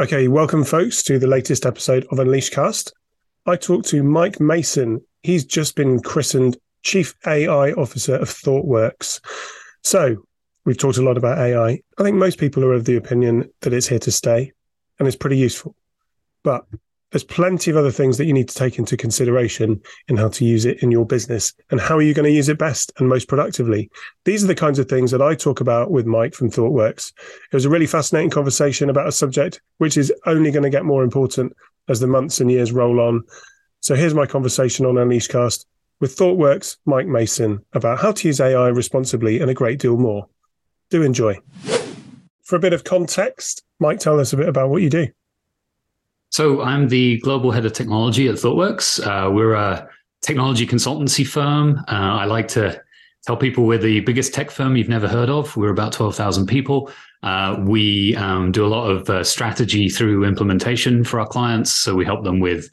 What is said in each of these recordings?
Okay, welcome folks to the latest episode of Unleashed Cast. I talked to Mike Mason. He's just been christened Chief AI Officer of ThoughtWorks. So we've talked a lot about AI. I think most people are of the opinion that it's here to stay and it's pretty useful. But there's plenty of other things that you need to take into consideration in how to use it in your business and how are you going to use it best and most productively. These are the kinds of things that I talk about with Mike from ThoughtWorks. It was a really fascinating conversation about a subject which is only going to get more important as the months and years roll on. So here's my conversation on Unleashed Cast with ThoughtWorks' Mike Mason about how to use AI responsibly and a great deal more. Do enjoy. For a bit of context, Mike, tell us a bit about what you do. So I'm the global head of technology at ThoughtWorks. We're a technology consultancy firm. I like to tell people we're the biggest tech firm you've never heard of. We're about 12,000 people. We do a lot of strategy through implementation for our clients. So we help them with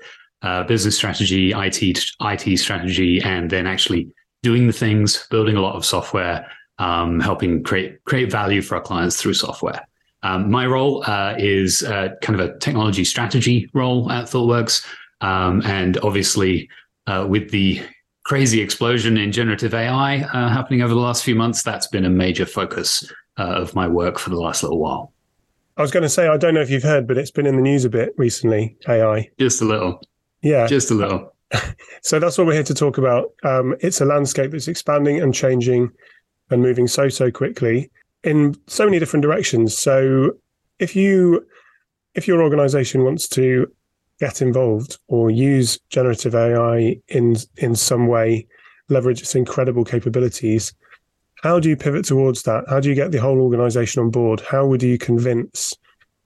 business strategy, IT strategy, and then actually doing the things, building a lot of software, helping create value for our clients through software. My role is kind of a technology strategy role at ThoughtWorks. And obviously, with the crazy explosion in generative AI happening over the last few months, that's been a major focus of my work for the last little while. I was going to say, I don't know if you've heard, but it's been in the news a bit recently, AI. Just a little. Yeah. Just a little. So that's what we're here to talk about. It's a landscape that's expanding and changing and moving so quickly in so many different directions. So if your organization wants to get involved or use generative AI in some way, leverage its incredible capabilities, how do you pivot towards that? How do you get the whole organization on board? How would you convince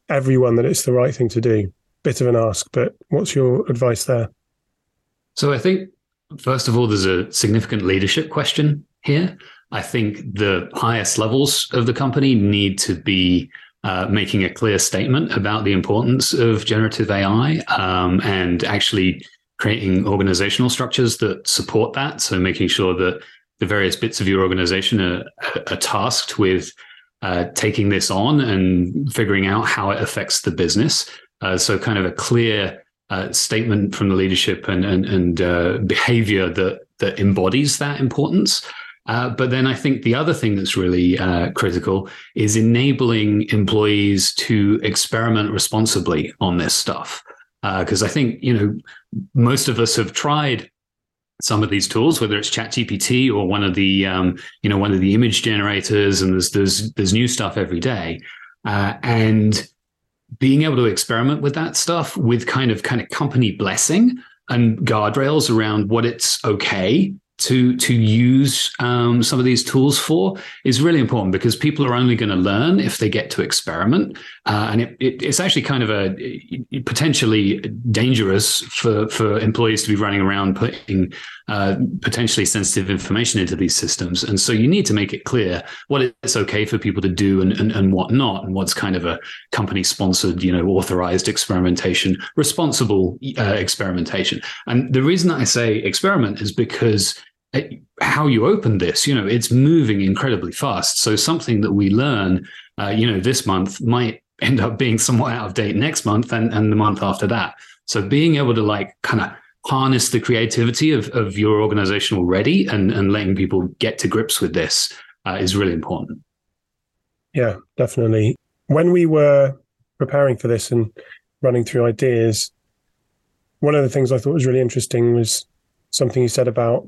everyone that it's the right thing to do? Bit of an ask, but what's your advice there? So I think, first of all, there's a significant leadership question here. I think the highest levels of the company need to be making a clear statement about the importance of generative AI and actually creating organizational structures that support that. So making sure that the various bits of your organization are tasked with taking this on and figuring out how it affects the business. So kind of a clear statement from the leadership and behavior that embodies that importance. But then I think the other thing that's really critical is enabling employees to experiment responsibly on this stuff. Because I think, most of us have tried some of these tools, whether it's ChatGPT or one of the image generators, and there's new stuff every day. And being able to experiment with that stuff with kind of company blessing and guardrails around what it's okay to use some of these tools for is really important, because people are only going to learn if they get to experiment. And it's actually kind of potentially dangerous for employees to be running around putting potentially sensitive information into these systems. And so you need to make it clear what it's okay for people to do and what not, and what's kind of a company sponsored, authorized experimentation, responsible experimentation. And the reason I say experiment is because how you open this, it's moving incredibly fast. So something that we learn, this month might end up being somewhat out of date next month and the month after that. So being able to harness the creativity of your organization already and letting people get to grips with this is really important. Yeah, definitely. When we were preparing for this and running through ideas, one of the things I thought was really interesting was something you said about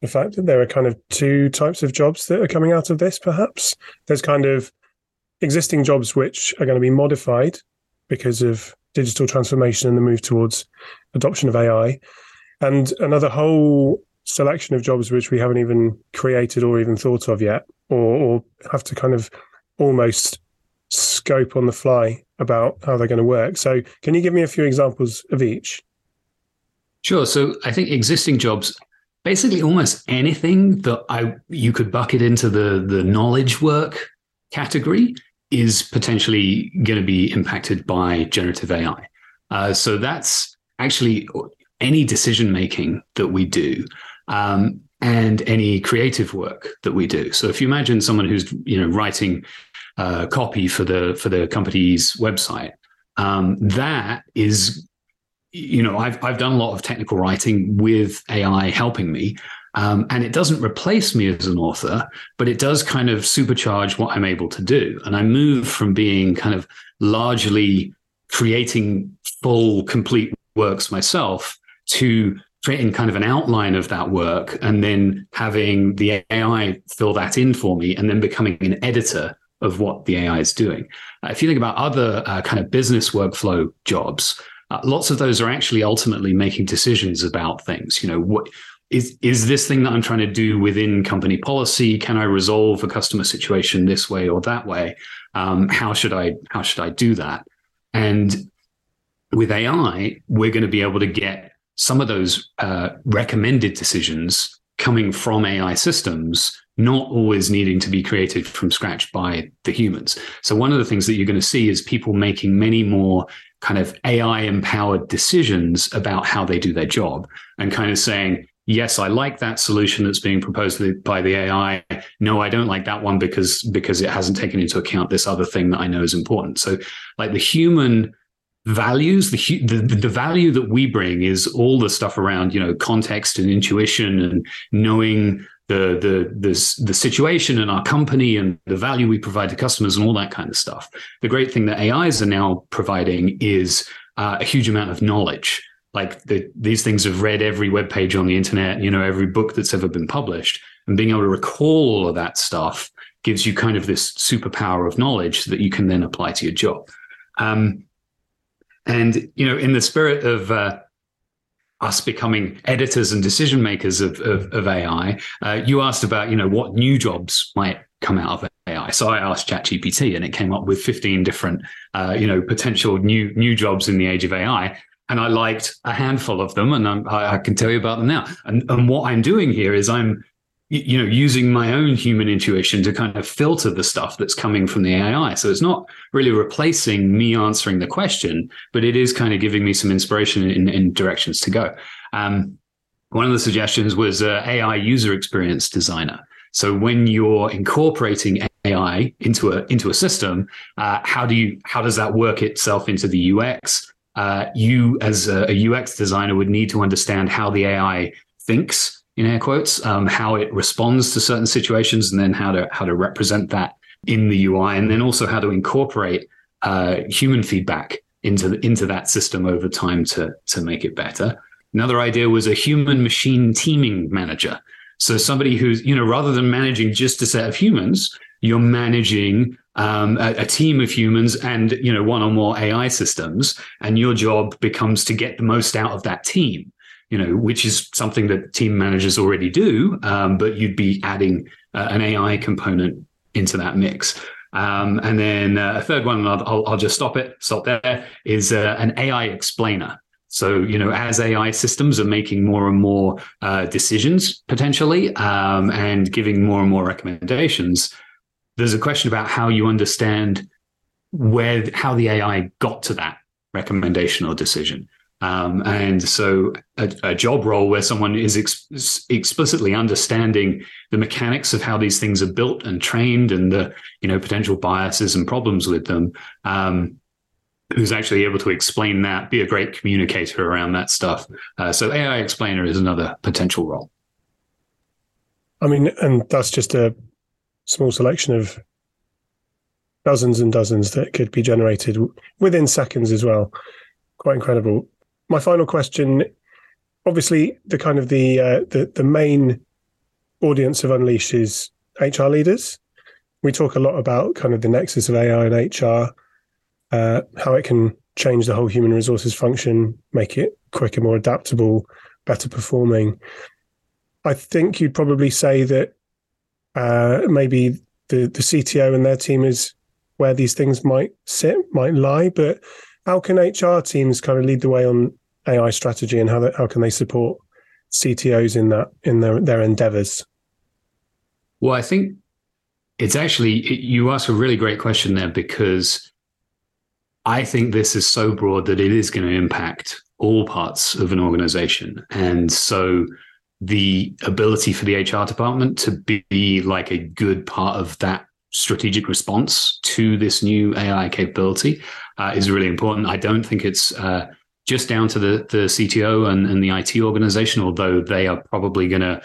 the fact that there are kind of two types of jobs that are coming out of this, perhaps. There's kind of existing jobs which are going to be modified because of digital transformation and the move towards adoption of AI, and another whole selection of jobs which we haven't even created or even thought of yet, or have to kind of almost scope on the fly about how they're going to work. So can you give me a few examples of each? Sure. So I think existing jobs, basically almost anything that you could bucket into the knowledge work category is potentially going to be impacted by generative AI. So that's actually any decision making that we do and any creative work that we do. So if you imagine someone who's writing copy for the company's website, That is, you know, I've done a lot of technical writing with AI helping me. And it doesn't replace me as an author, but it does kind of supercharge what I'm able to do. And I move from being kind of largely creating full, complete works myself to creating kind of an outline of that work and then having the AI fill that in for me and then becoming an editor of what the AI is doing. If you think about other kind of business workflow jobs, lots of those are actually ultimately making decisions about things. You know, what is this thing that I'm trying to do within company policy? Can I resolve a customer situation this way or that way? How should I do that? And with AI, we're going to be able to get some of those recommended decisions coming from AI systems, not always needing to be created from scratch by the humans. So one of the things that you're going to see is people making many more kind of AI-empowered decisions about how they do their job and kind of saying, yes, I like that solution that's being proposed by the AI. No, I don't like that one because it hasn't taken into account this other thing that I know is important. So like the human values, the value that we bring is all the stuff around, you know, context and intuition and knowing the situation and our company and the value we provide to customers and all that kind of stuff. The great thing that AIs are now providing is a huge amount of knowledge. Like these things have read every web page on the internet, you know, every book that's ever been published, and being able to recall all of that stuff gives you kind of this superpower of knowledge that you can then apply to your job. And, you know, in the spirit of us becoming editors and decision makers of AI, you asked about, you know, what new jobs might come out of AI. So I asked ChatGPT and it came up with 15 different, you know, potential new jobs in the age of AI. And I liked a handful of them, and I can tell you about them now. And what I'm doing here is I'm, you know, using my own human intuition to kind of filter the stuff that's coming from the AI. So it's not really replacing me answering the question, but it is kind of giving me some inspiration in directions to go. One of the suggestions was AI user experience designer. So when you're incorporating AI into a system, how does that work itself into the UX? You as a UX designer would need to understand how the AI thinks, in air quotes, how it responds to certain situations, and then how to represent that in the UI, and then also how to incorporate human feedback into that system over time to make it better. Another idea was a human machine teaming manager. So somebody who's, you know, rather than managing just a set of humans, you're managing a team of humans and, you know, one or more AI systems, and your job becomes to get the most out of that team. You know, which is something that team managers already do, but you'd be adding an AI component into that mix. And then a third one, and I'll just stop there, is an AI explainer. So, you know, as AI systems are making more and more decisions potentially and giving more and more recommendations, there's a question about how you understand how the AI got to that recommendation or decision. And so a job role where someone is explicitly understanding the mechanics of how these things are built and trained and the, you know, potential biases and problems with them, who's actually able to explain that, be a great communicator around that stuff. So AI explainer is another potential role. I mean, and that's just a small selection of dozens and dozens that could be generated within seconds as well. Quite incredible. My final question, obviously, the kind of the main audience of Unleashed is HR leaders. We talk a lot about kind of the nexus of AI and HR, how it can change the whole human resources function, make it quicker, more adaptable, better performing. I think you'd probably say that maybe the CTO and their team is where these things might sit, might lie, but how can HR teams kind of lead the way on AI strategy, and how can they support CTOs in their endeavors? Well, I think it's actually, you ask a really great question there, because I think this is so broad that it is going to impact all parts of an organization. And so the ability for the HR department to be like a good part of that strategic response to this new AI capability is really important. I don't think it's just down to the CTO and the IT organization, although they are probably going to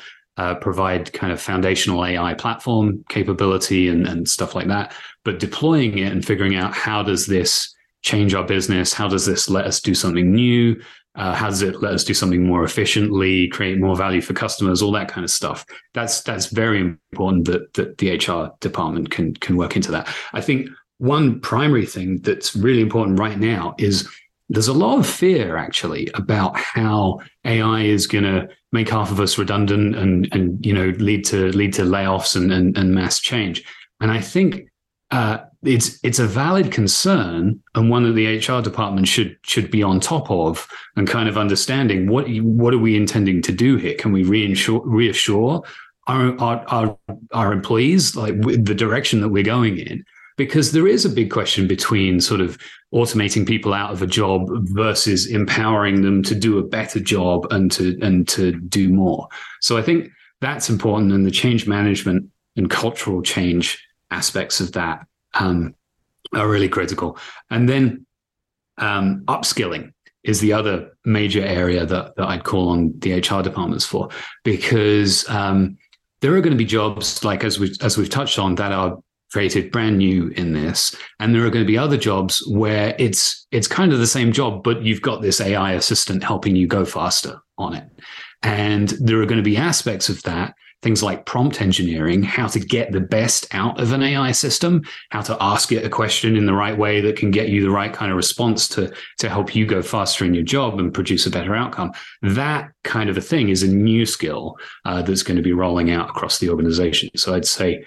provide kind of foundational AI platform capability and stuff like that. But deploying it and figuring out how does this change our business? How does this let us do something new? How does it let us do something more efficiently, create more value for customers, all that kind of stuff? That's very important that the HR department can work into that. I think one primary thing that's really important right now is there's a lot of fear, actually, about how AI is going to make half of us redundant and you know, lead to layoffs and mass change. And I think it's a valid concern and one that the HR department should be on top of and kind of understanding what are we intending to do here? Can we reassure our employees like with the direction that we're going in? Because there is a big question between sort of automating people out of a job versus empowering them to do a better job and to do more. So I think that's important, and the change management and cultural change aspects of that are really critical. And then upskilling is the other major area that I'd call on the HR departments for, because there are going to be jobs, like as we've touched on, that are created brand new in this, and there are going to be other jobs where it's kind of the same job, but you've got this AI assistant helping you go faster on it. And there are going to be aspects of that, things like prompt engineering, how to get the best out of an AI system, how to ask it a question in the right way that can get you the right kind of response to help you go faster in your job and produce a better outcome. That kind of a thing is a new skill that's going to be rolling out across the organization. So I'd say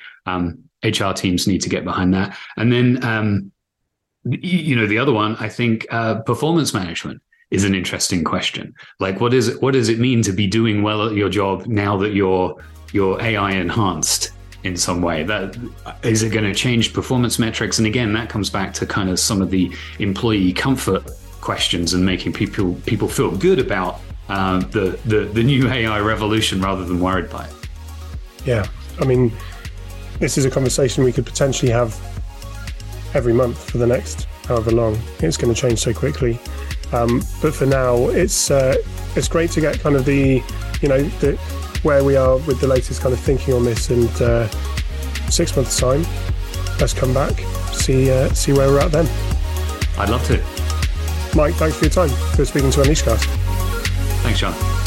HR teams need to get behind that. And then, the other one, I think performance management is an interesting question. Like, what does it mean to be doing well at your job now that you're AI enhanced in some way? That is it going to change performance metrics? And again, that comes back to kind of some of the employee comfort questions and making people feel good about the new AI revolution rather than worried by it. Yeah, I mean, this is a conversation we could potentially have every month for the next however long. It's going to change so quickly. But for now, it's great to get kind of the where we are with the latest kind of thinking on this, and 6 months time, let's come back, see where we're at then. I'd love to. Mike, thanks for your time. Good speaking to Unleashed Cast. Thanks, John.